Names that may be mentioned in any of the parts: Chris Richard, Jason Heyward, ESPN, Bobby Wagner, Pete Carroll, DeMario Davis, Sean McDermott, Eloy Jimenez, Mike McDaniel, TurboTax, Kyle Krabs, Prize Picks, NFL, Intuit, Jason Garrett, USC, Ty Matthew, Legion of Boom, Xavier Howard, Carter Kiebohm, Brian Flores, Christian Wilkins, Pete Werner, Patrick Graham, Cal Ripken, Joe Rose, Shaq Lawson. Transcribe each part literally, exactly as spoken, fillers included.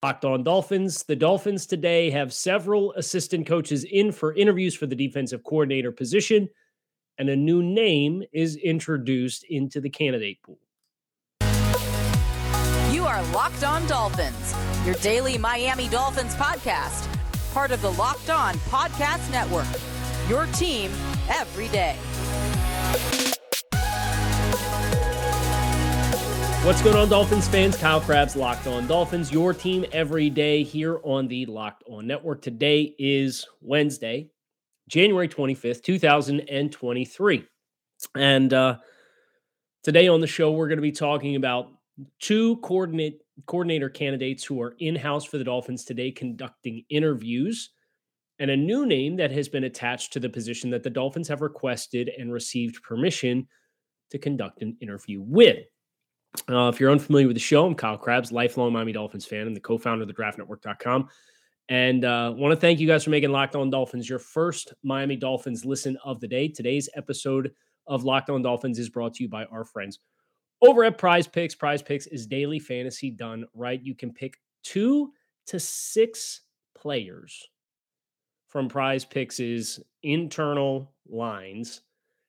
Locked On Dolphins. The Dolphins today have several assistant coaches in for interviews for the defensive coordinator position, and a new name is introduced into the candidate pool. You are Locked On Dolphins, your daily Miami Dolphins podcast, part of the Locked On Podcast Network, your team every day. What's going on, Dolphins fans? Kyle Krabs, Locked On Dolphins, your team every day here on the Locked On Network. Today is Wednesday, January twenty-fifth, twenty twenty-three. And uh, today on the show, we're going to be talking about two coordinate, coordinator candidates who are in-house for the Dolphins today conducting interviews, and a new name that has been attached to the position that the Dolphins have requested and received permission to conduct an interview with. Uh, if you're unfamiliar with the show, I'm Kyle Krabs, lifelong Miami Dolphins fan and the co-founder of the draft network dot com. And uh, want to thank you guys for making Locked On Dolphins your first Miami Dolphins listen of the day. Today's episode of Locked On Dolphins is brought to you by our friends over at Prize Picks. Prize Picks is daily fantasy done right. You can pick two to six players from Prize Picks' internal lines,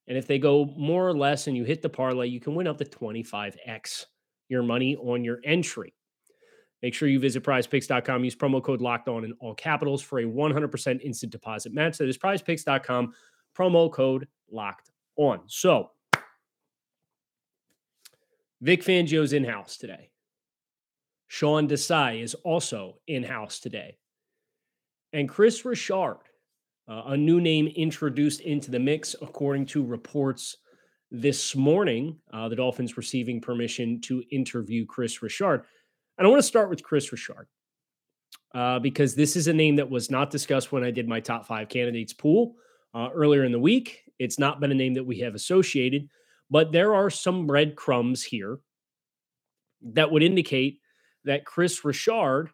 and if they go more or less and you hit the parlay, you can win up to twenty-five x your money on your entry. Make sure you visit prize picks dot com. Use promo code Locked On in all capitals for a one hundred percent instant deposit match. That is prize picks dot com, promo code Locked On. So, Vic Fangio's in-house today. Sean Desai is also in-house today. And Chris Richard, Uh, a new name introduced into the mix, according to reports this morning. Uh, the Dolphins receiving permission to interview Chris Richard. And I want to start with Chris Richard uh, because this is a name that was not discussed when I did my top five candidates pool uh, earlier in the week. It's not been a name that we have associated, but there are some breadcrumbs here that would indicate that Chris Richard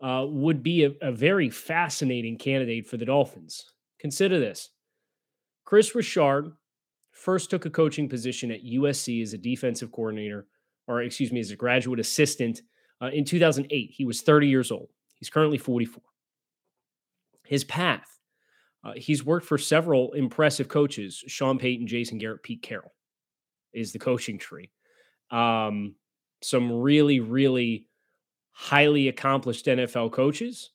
uh, would be a, a very fascinating candidate for the Dolphins. Consider this. Chris Richard first took a coaching position at U S C as a defensive coordinator, or excuse me, as a graduate assistant uh, in two thousand eight. He was thirty years old. He's currently forty-four. His path, uh, he's worked for several impressive coaches. Sean Payton, Jason Garrett, Pete Carroll is the coaching tree. Um, some really, really highly accomplished N F L coaches.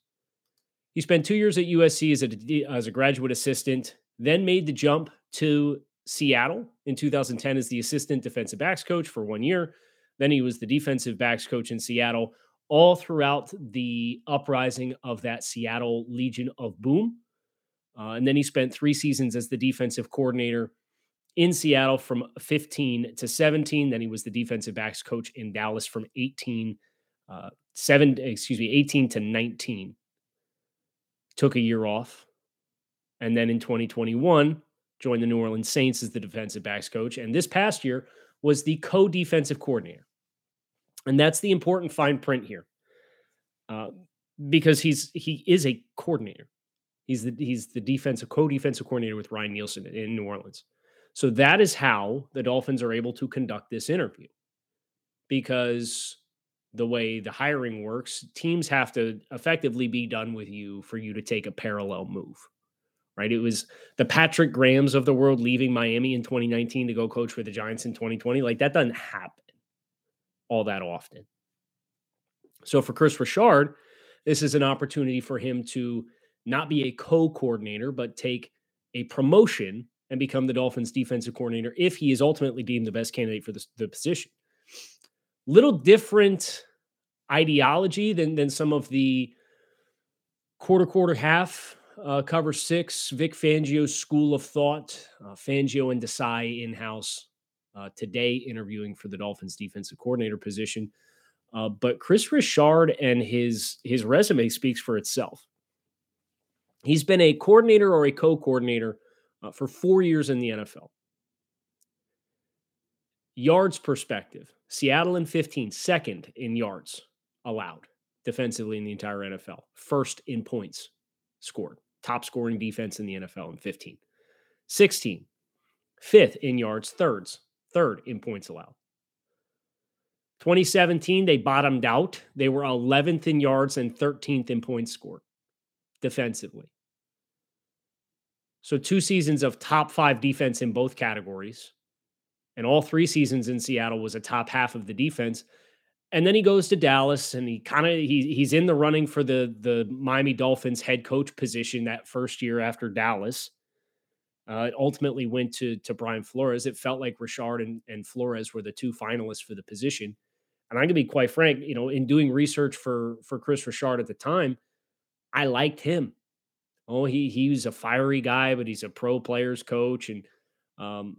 He spent two years at U S C as a, as a graduate assistant, then made the jump to Seattle in two thousand ten as the assistant defensive backs coach for one year. Then he was the defensive backs coach in Seattle all throughout the uprising of that Seattle Legion of Boom. Uh, and then he spent three seasons as the defensive coordinator in Seattle from fifteen to seventeen. Then he was the defensive backs coach in Dallas from eighteen, uh, seven, excuse me, eighteen to nineteen. Took a year off, and then in twenty twenty-one, joined the New Orleans Saints as the defensive backs coach, and this past year was the co-defensive coordinator. And that's the important fine print here, uh, because he's he is a coordinator. He's the, he's the defensive co-defensive coordinator with Ryan Nielsen in New Orleans. So that is how the Dolphins are able to conduct this interview, because the way the hiring works, teams have to effectively be done with you for you to take a parallel move, right? It was the Patrick Grahams of the world leaving Miami in twenty nineteen to go coach for the Giants in twenty twenty. Like, that doesn't happen all that often. So for Chris Richard, this is an opportunity for him to not be a co-coordinator, but take a promotion and become the Dolphins defensive coordinator if he is ultimately deemed the best candidate for the, the position. Little different ideology than than some of the quarter, quarter, half, uh, cover six, Vic Fangio school of thought. Uh, Fangio and Desai in-house uh, today interviewing for the Dolphins defensive coordinator position. Uh, but Chris Richard and his, his resume speaks for itself. He's been a coordinator or a co-coordinator uh, for four years in the N F L. Yards perspective, Seattle in fifteen, second in yards allowed defensively in the entire N F L, first in points scored, top scoring defense in the N F L in fifteen. sixteen, fifth in yards, thirds, third in points allowed. twenty seventeen, they bottomed out. They were eleventh in yards and thirteenth in points scored defensively. So two seasons of top five defense in both categories. And all three seasons in Seattle was a top half of the defense. And then he goes to Dallas, and he kind of he, he's in the running for the, the Miami Dolphins head coach position that first year after Dallas. Uh, it ultimately went to, to Brian Flores. It felt like Richard and, and Flores were the two finalists for the position. And I'm going to be quite frank, you know, in doing research for, for Chris Richard at the time, I liked him. Oh, he, he was a fiery guy, but he's a pro players coach. And um,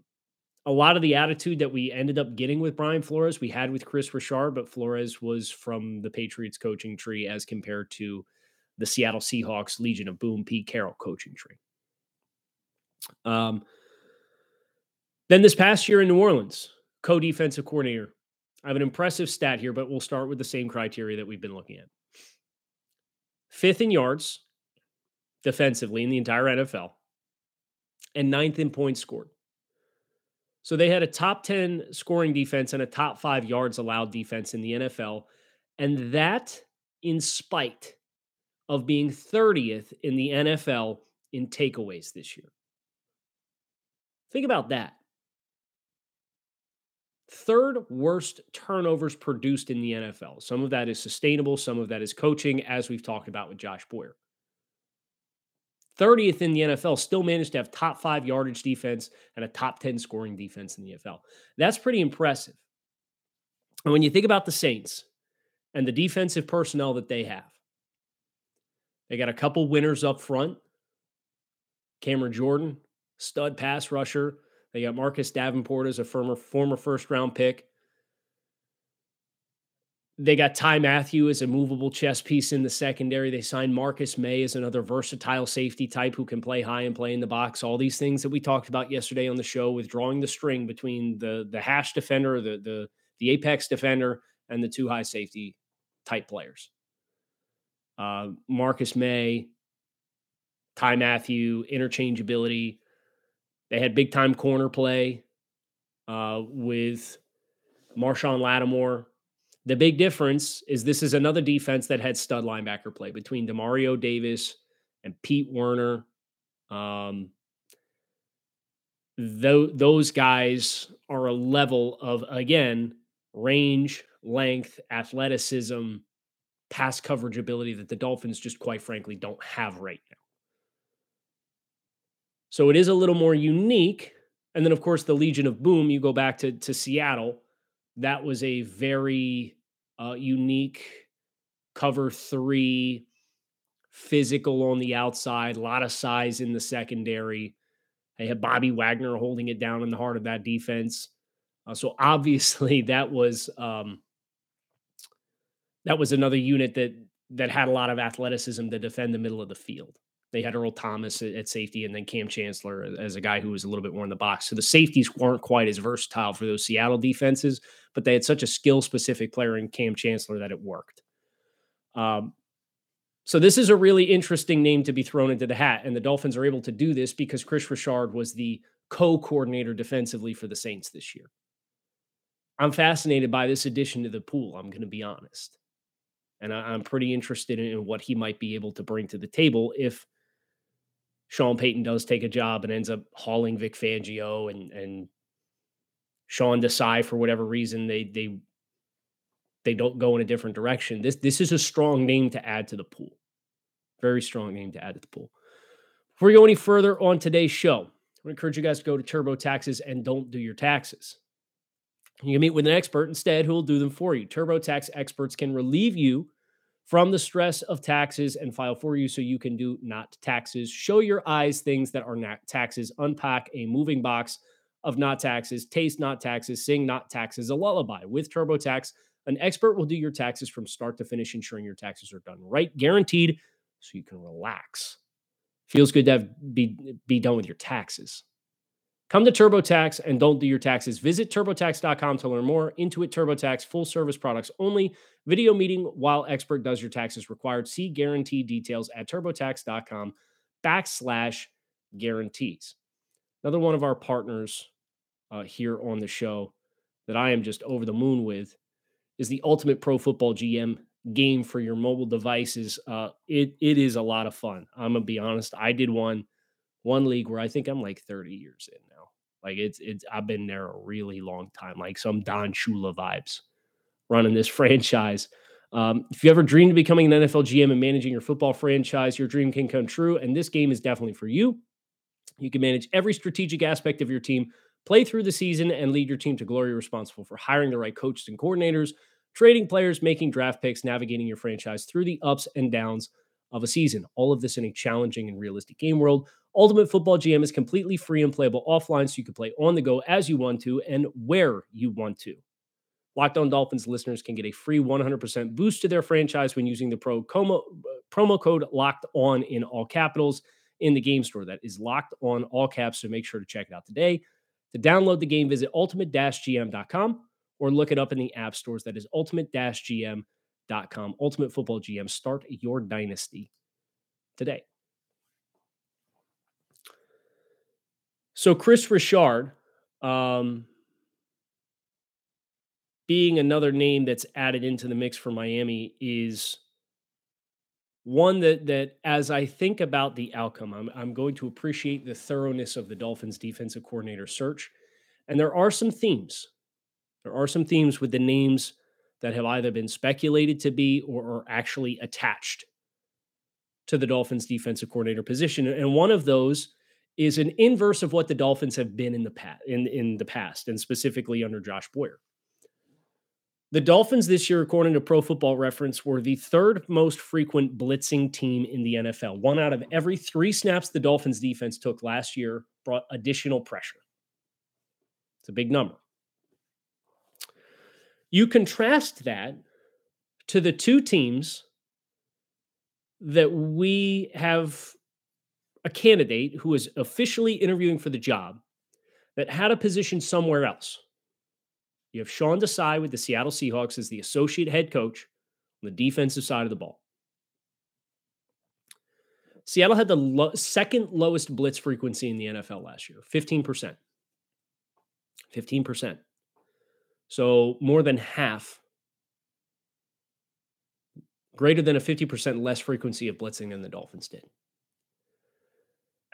a lot of the attitude that we ended up getting with Brian Flores, we had with Chris Richard, but Flores was from the Patriots coaching tree as compared to the Seattle Seahawks Legion of Boom, Pete Carroll coaching tree. Um, then this past year in New Orleans, co-defensive coordinator. I have an impressive stat here, but we'll start with the same criteria that we've been looking at. Fifth in yards defensively in the entire N F L and ninth in points scored. So they had a top ten scoring defense and a top five yards allowed defense in the N F L. And that in spite of being thirtieth in the N F L in takeaways this year. Think about that. Third worst turnovers produced in the N F L. Some of that is sustainable. Some of that is coaching, as we've talked about with Josh Boyer. thirtieth in the N F L, still managed to have top five yardage defense and a top ten scoring defense in the N F L. That's pretty impressive. And when you think about the Saints and the defensive personnel that they have, they got a couple winners up front. Cameron Jordan, stud pass rusher. They got Marcus Davenport as a former, former first-round pick. They got Ty Matthew as a movable chess piece in the secondary. They signed Marcus May as another versatile safety type who can play high and play in the box. All these things that we talked about yesterday on the show with drawing the string between the, the hash defender, the, the, the apex defender, and the two high safety type players. Uh, Marcus May, Ty Matthew, interchangeability. They had big-time corner play uh, with Marshawn Lattimore. The big difference is this is another defense that had stud linebacker play between DeMario Davis and Pete Werner. Um, th- those guys are a level of, again, range, length, athleticism, pass coverage ability that the Dolphins just quite frankly don't have right now. So it is a little more unique. And then, of course, the Legion of Boom, you go back to, to Seattle. That was a very uh, unique cover three, physical on the outside, a lot of size in the secondary. They had Bobby Wagner holding it down in the heart of that defense. Uh, so obviously that was um, that was another unit that that had a lot of athleticism to defend the middle of the field. They had Earl Thomas at safety and then Cam Chancellor as a guy who was a little bit more in the box. So the safeties weren't quite as versatile for those Seattle defenses, but they had such a skill-specific player in Cam Chancellor that it worked. Um, so this is a really interesting name to be thrown into the hat, and the Dolphins are able to do this because Chris Richard was the co-coordinator defensively for the Saints this year. I'm fascinated by this addition to the pool, I'm going to be honest. And I, I'm pretty interested in what he might be able to bring to the table if Sean Payton does take a job and ends up hauling Vic Fangio and, and Sean Desai for whatever reason, they they they don't go in a different direction. This this is a strong name to add to the pool. Very strong name to add to the pool. Before we go any further on today's show, I encourage you guys to go to TurboTaxes and don't do your taxes. You can meet with an expert instead who will do them for you. TurboTax experts can relieve you from the stress of taxes and file for you so you can do not taxes. Show your eyes things that are not taxes. Unpack a moving box of not taxes. Taste not taxes. Sing not taxes. A lullaby. With TurboTax, an expert will do your taxes from start to finish, ensuring your taxes are done right. Guaranteed, so you can relax. Feels good to have, be, be done with your taxes. Come to TurboTax and don't do your taxes. Visit TurboTax dot com to learn more. Intuit TurboTax, full-service products only. Video meeting while expert does your taxes required. See guarantee details at TurboTax dot com backslash guarantees. Another one of our partners uh, here on the show that I am just over the moon with is the ultimate pro football G M game for your mobile devices. Uh, it it is a lot of fun. I'm gonna be honest. I did one one league where I think I'm like thirty years in now. Like it's it's I've been there a really long time. Like some Don Shula vibes running this franchise. Um, if you ever dreamed of becoming an N F L G M and managing your football franchise, your dream can come true. And this game is definitely for you. You can manage every strategic aspect of your team, play through the season, and lead your team to glory, responsible for hiring the right coaches and coordinators, trading players, making draft picks, navigating your franchise through the ups and downs of a season. All of this in a challenging and realistic game world. Ultimate Football G M is completely free and playable offline, so you can play on the go as you want to and where you want to. Locked On Dolphins listeners can get a free one hundred percent boost to their franchise when using the pro como, promo code Locked On in all capitals in the game store. That is Locked On all caps, so make sure to check it out today. To download the game, visit ultimate dash g m dot com or look it up in the app stores. That is ultimate dash g m dot com. Ultimate Football G M, start your dynasty today. So Chris Richard, um, being another name that's added into the mix for Miami, is one that, that as I think about the outcome, I'm, I'm going to appreciate the thoroughness of the Dolphins defensive coordinator search. And there are some themes. There are some themes with the names that have either been speculated to be or are actually attached to the Dolphins defensive coordinator position. And one of those is an inverse of what the Dolphins have been in the past, in, in the past, and specifically under Josh Boyer. The Dolphins this year, according to Pro Football Reference, were the third most frequent blitzing team in the N F L. One out of every three snaps the Dolphins defense took last year brought additional pressure. It's a big number. You contrast that to the two teams that we have a candidate who is officially interviewing for the job that had a position somewhere else. You have Sean Desai with the Seattle Seahawks as the associate head coach on the defensive side of the ball. Seattle had the lo- second lowest blitz frequency in the N F L last year, fifteen percent. fifteen percent. So more than half, greater than a fifty percent less frequency of blitzing than the Dolphins did.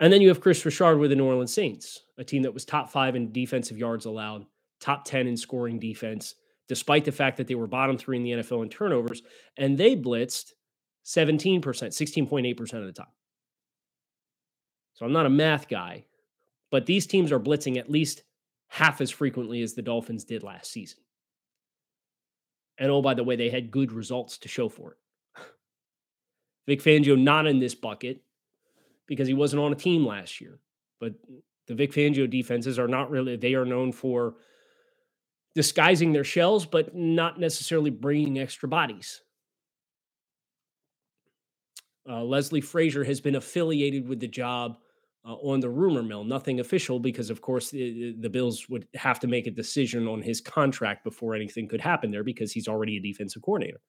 And then you have Chris Richard with the New Orleans Saints, a team that was top five in defensive yards allowed, top ten in scoring defense, despite the fact that they were bottom three in the N F L in turnovers, and they blitzed seventeen percent, sixteen point eight percent of the time. So I'm not a math guy, but these teams are blitzing at least half as frequently as the Dolphins did last season. And oh, by the way, they had good results to show for it. Vic Fangio not in this bucket because he wasn't on a team last year, but the Vic Fangio defenses are not really, they are known for disguising their shells, but not necessarily bringing extra bodies. Uh, Leslie Frazier has been affiliated with the job uh, on the rumor mill. Nothing official because, of course, the, the Bills would have to make a decision on his contract before anything could happen there because he's already a defensive coordinator.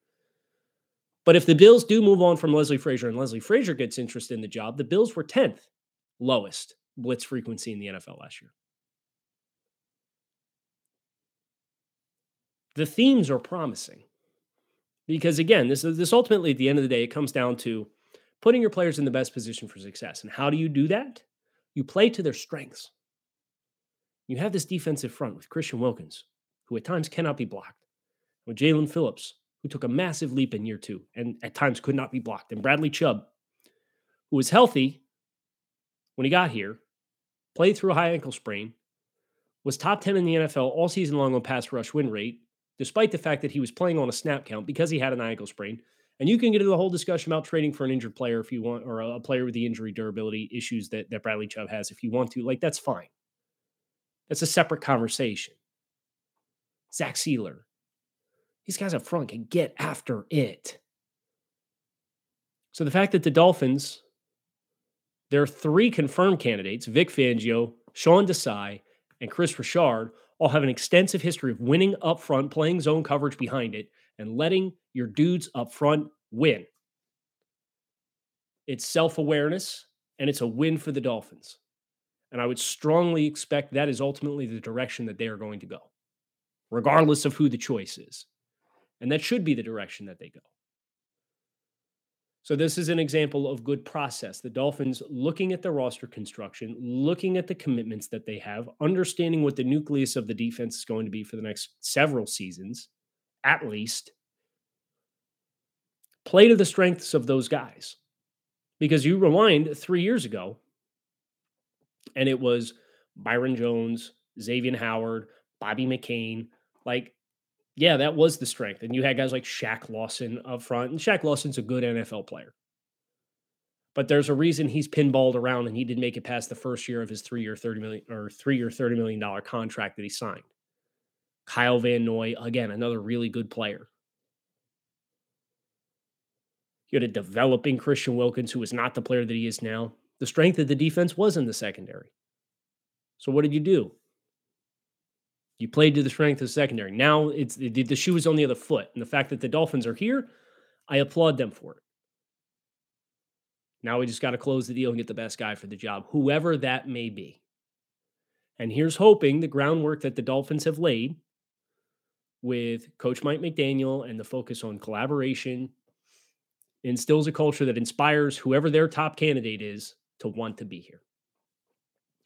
But if the Bills do move on from Leslie Frazier and Leslie Frazier gets interest in the job, the Bills were tenth lowest blitz frequency in the N F L last year. The themes are promising because, again, this this ultimately at the end of the day, it comes down to putting your players in the best position for success. And how do you do that? You play to their strengths. You have this defensive front with Christian Wilkins, who at times cannot be blocked, with Jalen Phillips, who took a massive leap in year two and at times could not be blocked, and Bradley Chubb, who was healthy when he got here, played through a high ankle sprain, was top ten in the N F L all season long on pass rush win rate, despite the fact that he was playing on a snap count because he had an ankle sprain. And you can get into the whole discussion about trading for an injured player if you want, or a player with the injury durability issues that, that Bradley Chubb has if you want to. Like, that's fine. That's a separate conversation. Zach Sealer. These guys up front can get after it. So the fact that the Dolphins, there are three confirmed candidates, Vic Fangio, Sean Desai, and Chris Richard, all have an extensive history of winning up front, playing zone coverage behind it, and letting your dudes up front win. It's self-awareness, and it's a win for the Dolphins. And I would strongly expect that is ultimately the direction that they are going to go, regardless of who the choice is. And that should be the direction that they go. So this is an example of good process. The Dolphins looking at the roster construction, looking at the commitments that they have, understanding what the nucleus of the defense is going to be for the next several seasons, at least. Play to the strengths of those guys. Because you rewind three years ago, and it was Byron Jones, Xavier Howard, Bobby McCain. Like, yeah, that was the strength. And you had guys like Shaq Lawson up front. And Shaq Lawson's a good N F L player. But there's a reason he's pinballed around and he didn't make it past the first year of his three-year thirty million dollars or three-year thirty million dollars contract that he signed. Kyle Van Noy, again, another really good player. You had a developing Christian Wilkins, who is not the player that he is now. The strength of the defense was in the secondary. So what did you do? You played to the strength of the secondary. Now it's the, the shoe is on the other foot. And the fact that the Dolphins are here, I applaud them for it. Now we just got to close the deal and get the best guy for the job, whoever that may be. And here's hoping the groundwork that the Dolphins have laid with Coach Mike McDaniel and the focus on collaboration instills a culture that inspires whoever their top candidate is to want to be here.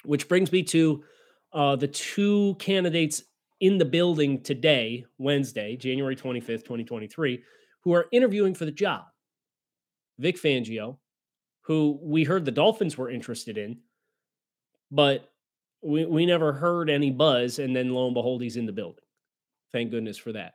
Which brings me to uh, the two candidates in the building today, Wednesday, January twenty-fifth, twenty twenty-three, who are interviewing for the job. Vic Fangio, who we heard the Dolphins were interested in, but we, we never heard any buzz, and then lo and behold, he's in the building. Thank goodness for that.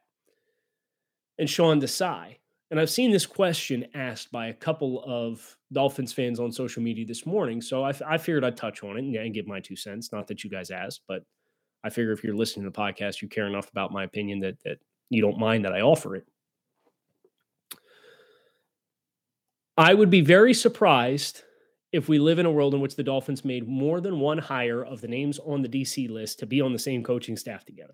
And Sean Desai. And I've seen this question asked by a couple of Dolphins fans on social media this morning, so I, I figured I'd touch on it and, and give my two cents. Not that you guys asked, but I figure if you're listening to the podcast, you care enough about my opinion that, that you don't mind that I offer it. I would be very surprised if we live in a world in which the Dolphins made more than one hire of the names on the D C list to be on the same coaching staff together.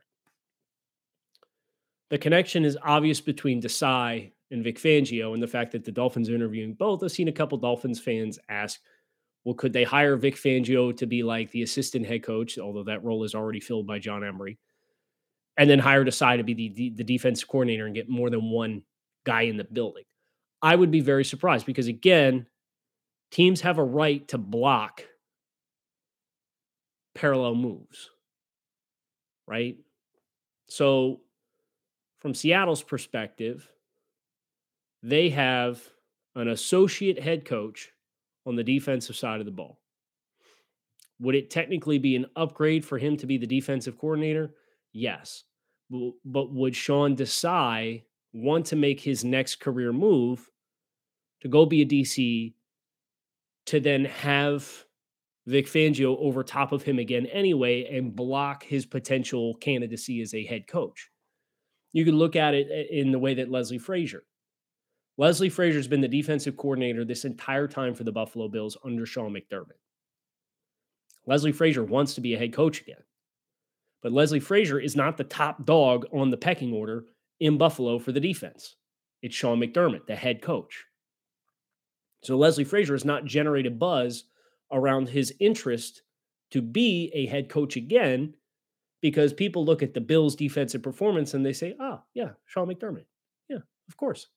The connection is obvious between Desai and Vic Fangio, and the fact that the Dolphins are interviewing both. I've seen a couple Dolphins fans ask, well, could they hire Vic Fangio to be like the assistant head coach, although that role is already filled by John Emery, and then hire Desai to be the, the, the defense coordinator and get more than one guy in the building? I would be very surprised because, again, teams have a right to block parallel moves, right? So from Seattle's perspective, they have an associate head coach on the defensive side of the ball. Would it technically be an upgrade for him to be the defensive coordinator? Yes. But would Sean Desai want to make his next career move to go be a D C to then have Vic Fangio over top of him again anyway and block his potential candidacy as a head coach? You could look at it in the way that Leslie Frazier Leslie Frazier has been the defensive coordinator this entire time for the Buffalo Bills under Sean McDermott. Leslie Frazier wants to be a head coach again, but Leslie Frazier is not the top dog on the pecking order in Buffalo for the defense. It's Sean McDermott, the head coach. So Leslie Frazier has not generated buzz around his interest to be a head coach again because people look at the Bills' defensive performance and they say, oh, yeah, Sean McDermott. Yeah, of course.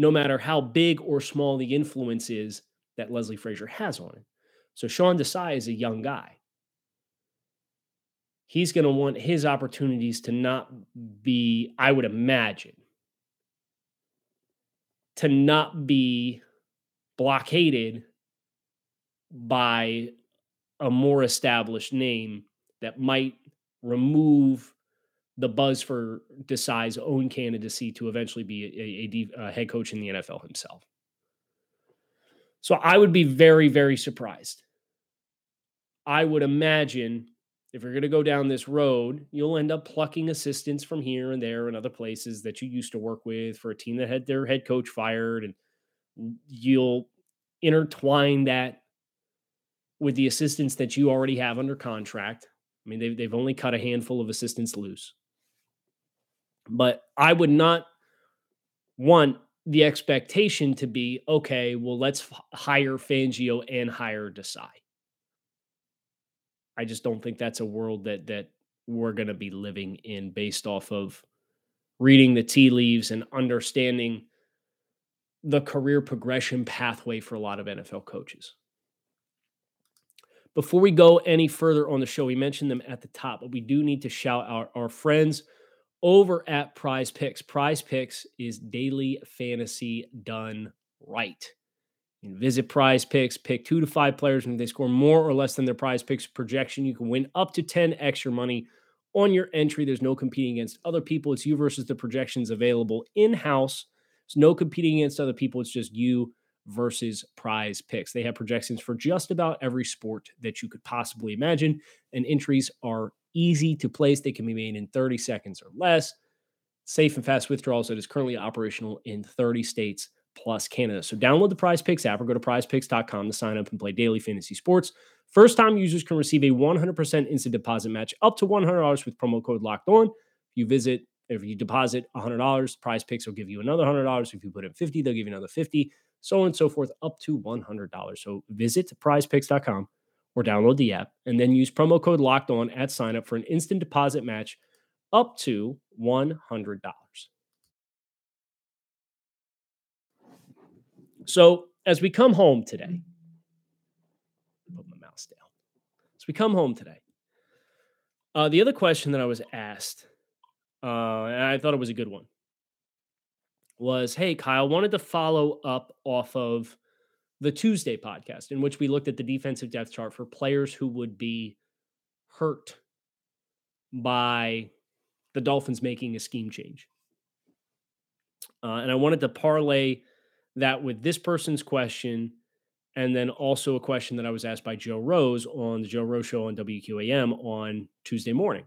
No matter how big or small the influence is that Leslie Frazier has on it. So Sean Desai is a young guy. He's going to want his opportunities to not be, I would imagine, to not be blockaded by a more established name that might remove the buzz for Desai's own candidacy to eventually be a, a, a head coach in the N F L himself. So I would be very, very surprised. I would imagine if you're going to go down this road, you'll end up plucking assistants from here and there and other places that you used to work with for a team that had their head coach fired, and you'll intertwine that with the assistants that you already have under contract. I mean, they've, they've only cut a handful of assistants loose. But I would not want the expectation to be, okay, well, let's f- hire Fangio and hire Desai. I just don't think that's a world that that we're going to be living in based off of reading the tea leaves and understanding the career progression pathway for a lot of N F L coaches. Before we go any further on the show, we mentioned them at the top, but we do need to shout out our friends over at Prize Picks. Prize Picks is daily fantasy done right. You can visit Prize Picks, pick two to five players, and if they score more or less than their Prize Picks projection, you can win up to ten extra money on your entry. There's no competing against other people. It's you versus the projections available in-house. There's no competing against other people. It's just you versus Prize Picks. They have projections for just about every sport that you could possibly imagine, and entries are easy to place. They can be made in thirty seconds or less. Safe and fast withdrawals. It is currently operational in thirty states plus Canada. So download the Prize Picks app or go to prize picks dot com to sign up and play daily fantasy sports. First-time users can receive a one hundred percent instant deposit match up to one hundred dollars with promo code Locked On. If you visit, if you deposit one hundred dollars, Prize Picks will give you another one hundred dollars. If you put in fifty dollars, they'll give you another fifty dollars, so on and so forth, up to one hundred dollars. So visit prize picks dot com or download the app and then use promo code Locked On at sign up for an instant deposit match up to one hundred dollars. So as we come home today, put my mouse down. As we come home today, uh, the other question that I was asked, uh, and I thought it was a good one, was, hey, Kyle, wanted to follow up off of the Tuesday podcast in which we looked at the defensive depth chart for players who would be hurt by the Dolphins making a scheme change. Uh, and I wanted to parlay that with this person's question, and then also a question that I was asked by Joe Rose on the Joe Rose Show on W Q A M on Tuesday morning.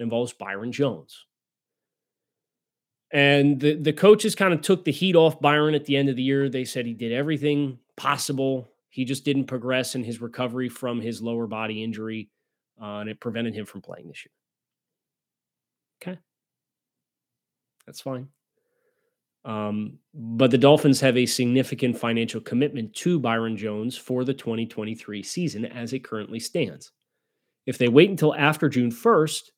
It involves Byron Jones. And the, the coaches kind of took the heat off Byron at the end of the year. They said he did everything possible. He just didn't progress in his recovery from his lower body injury, uh, and it prevented him from playing this year. Okay. That's fine. Um, but the Dolphins have a significant financial commitment to Byron Jones for the twenty twenty-three season as it currently stands. If they wait until after June first,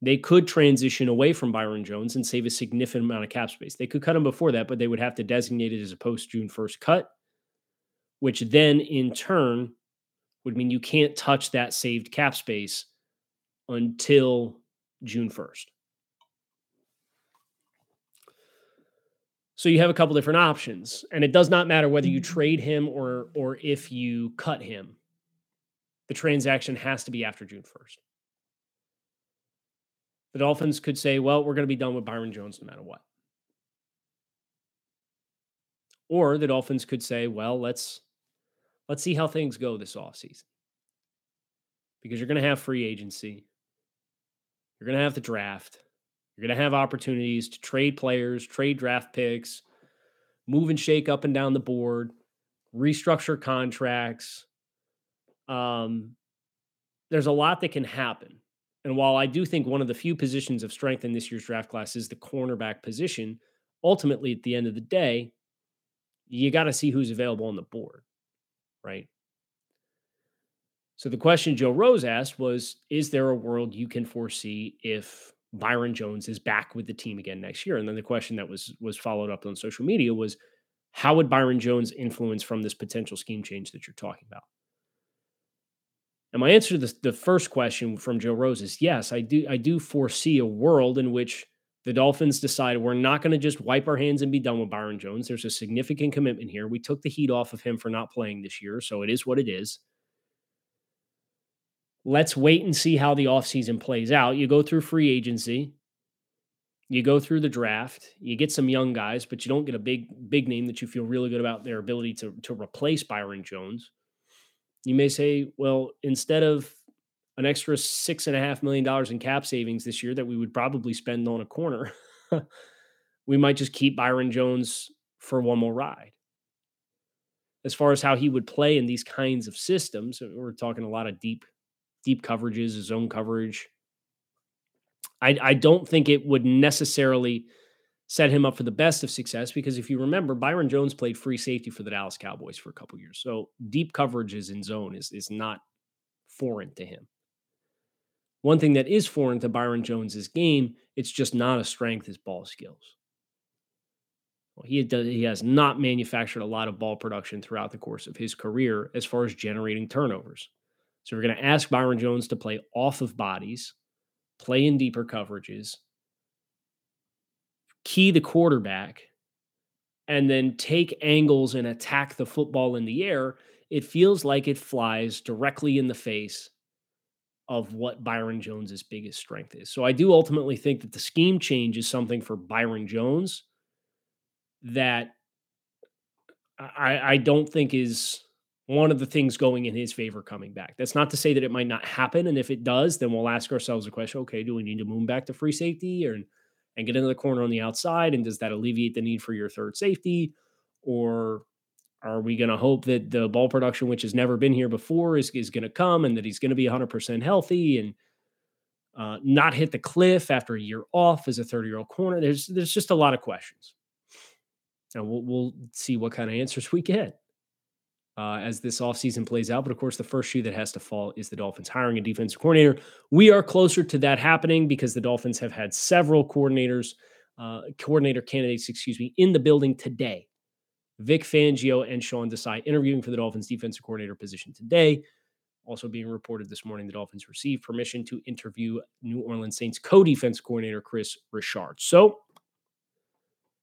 they could transition away from Byron Jones and save a significant amount of cap space. They could cut him before that, but they would have to designate it as a post-June first cut, which then in turn would mean you can't touch that saved cap space until June first. So you have a couple different options, and it does not matter whether you trade him or or if you cut him. The transaction has to be after June first. The Dolphins could say, well, we're going to be done with Byron Jones no matter what. Or the Dolphins could say, well, let's let's see how things go this offseason. Because you're going to have free agency. You're going to have the draft. You're going to have opportunities to trade players, trade draft picks, move and shake up and down the board, restructure contracts. Um, there's a lot that can happen. And while I do think one of the few positions of strength in this year's draft class is the cornerback position, ultimately at the end of the day, you got to see who's available on the board, right? So the question Joe Rose asked was, is there a world you can foresee if Byron Jones is back with the team again next year? And then the question that was was followed up on social media was, how would Byron Jones influence from this potential scheme change that you're talking about? And my answer to the, the first question from Joe Rose is yes, I do, I do foresee a world in which the Dolphins decide we're not going to just wipe our hands and be done with Byron Jones. There's a significant commitment here. We took the heat off of him for not playing this year, so it is what it is. Let's wait and see how the offseason plays out. You go through free agency. You go through the draft. You get some young guys, but you don't get a big big name that you feel really good about their ability to, to replace Byron Jones. You may say, well, instead of an extra six point five million dollars in cap savings this year that we would probably spend on a corner, we might just keep Byron Jones for one more ride. As far as how he would play in these kinds of systems, we're talking a lot of deep deep coverages, zone coverage. I, I don't think it would necessarily set him up for the best of success because if you remember, Byron Jones played free safety for the Dallas Cowboys for a couple years. So deep coverages in zone is, is not foreign to him. One thing that is foreign to Byron Jones's game, it's just not a strength, is ball skills. Well, he, does, he has not manufactured a lot of ball production throughout the course of his career as far as generating turnovers. So we're going to ask Byron Jones to play off of bodies, play in deeper coverages, key the quarterback, and then take angles and attack the football in the air. It feels like it flies directly in the face of what Byron Jones's biggest strength is. So I do ultimately think that the scheme change is something for Byron Jones that I, I don't think is one of the things going in his favor coming back. That's not to say that it might not happen. And if it does, then we'll ask ourselves the question, okay, do we need to move back to free safety or and get into the corner on the outside? And does that alleviate the need for your third safety? Or are we going to hope that the ball production, which has never been here before, is, is going to come and that he's going to be one hundred percent healthy and uh, not hit the cliff after a year off as a thirty-year-old corner? There's there's just a lot of questions. And we'll, we'll see what kind of answers we get uh, as this offseason plays out. But, of course, the first shoe that has to fall is the Dolphins hiring a defensive coordinator. We are closer to that happening because the Dolphins have had several coordinators, uh, coordinator candidates, excuse me, in the building today. Vic Fangio and Sean Desai interviewing for the Dolphins defensive coordinator position today. Also being reported this morning, the Dolphins received permission to interview New Orleans Saints co-defensive coordinator Chris Richard. So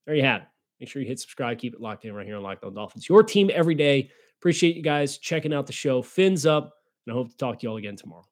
there you have it. Make sure you hit subscribe. Keep it locked in right here on Locked On Dolphins. Your team every day. Appreciate you guys checking out the show. Fins up, and I hope to talk to you all again tomorrow.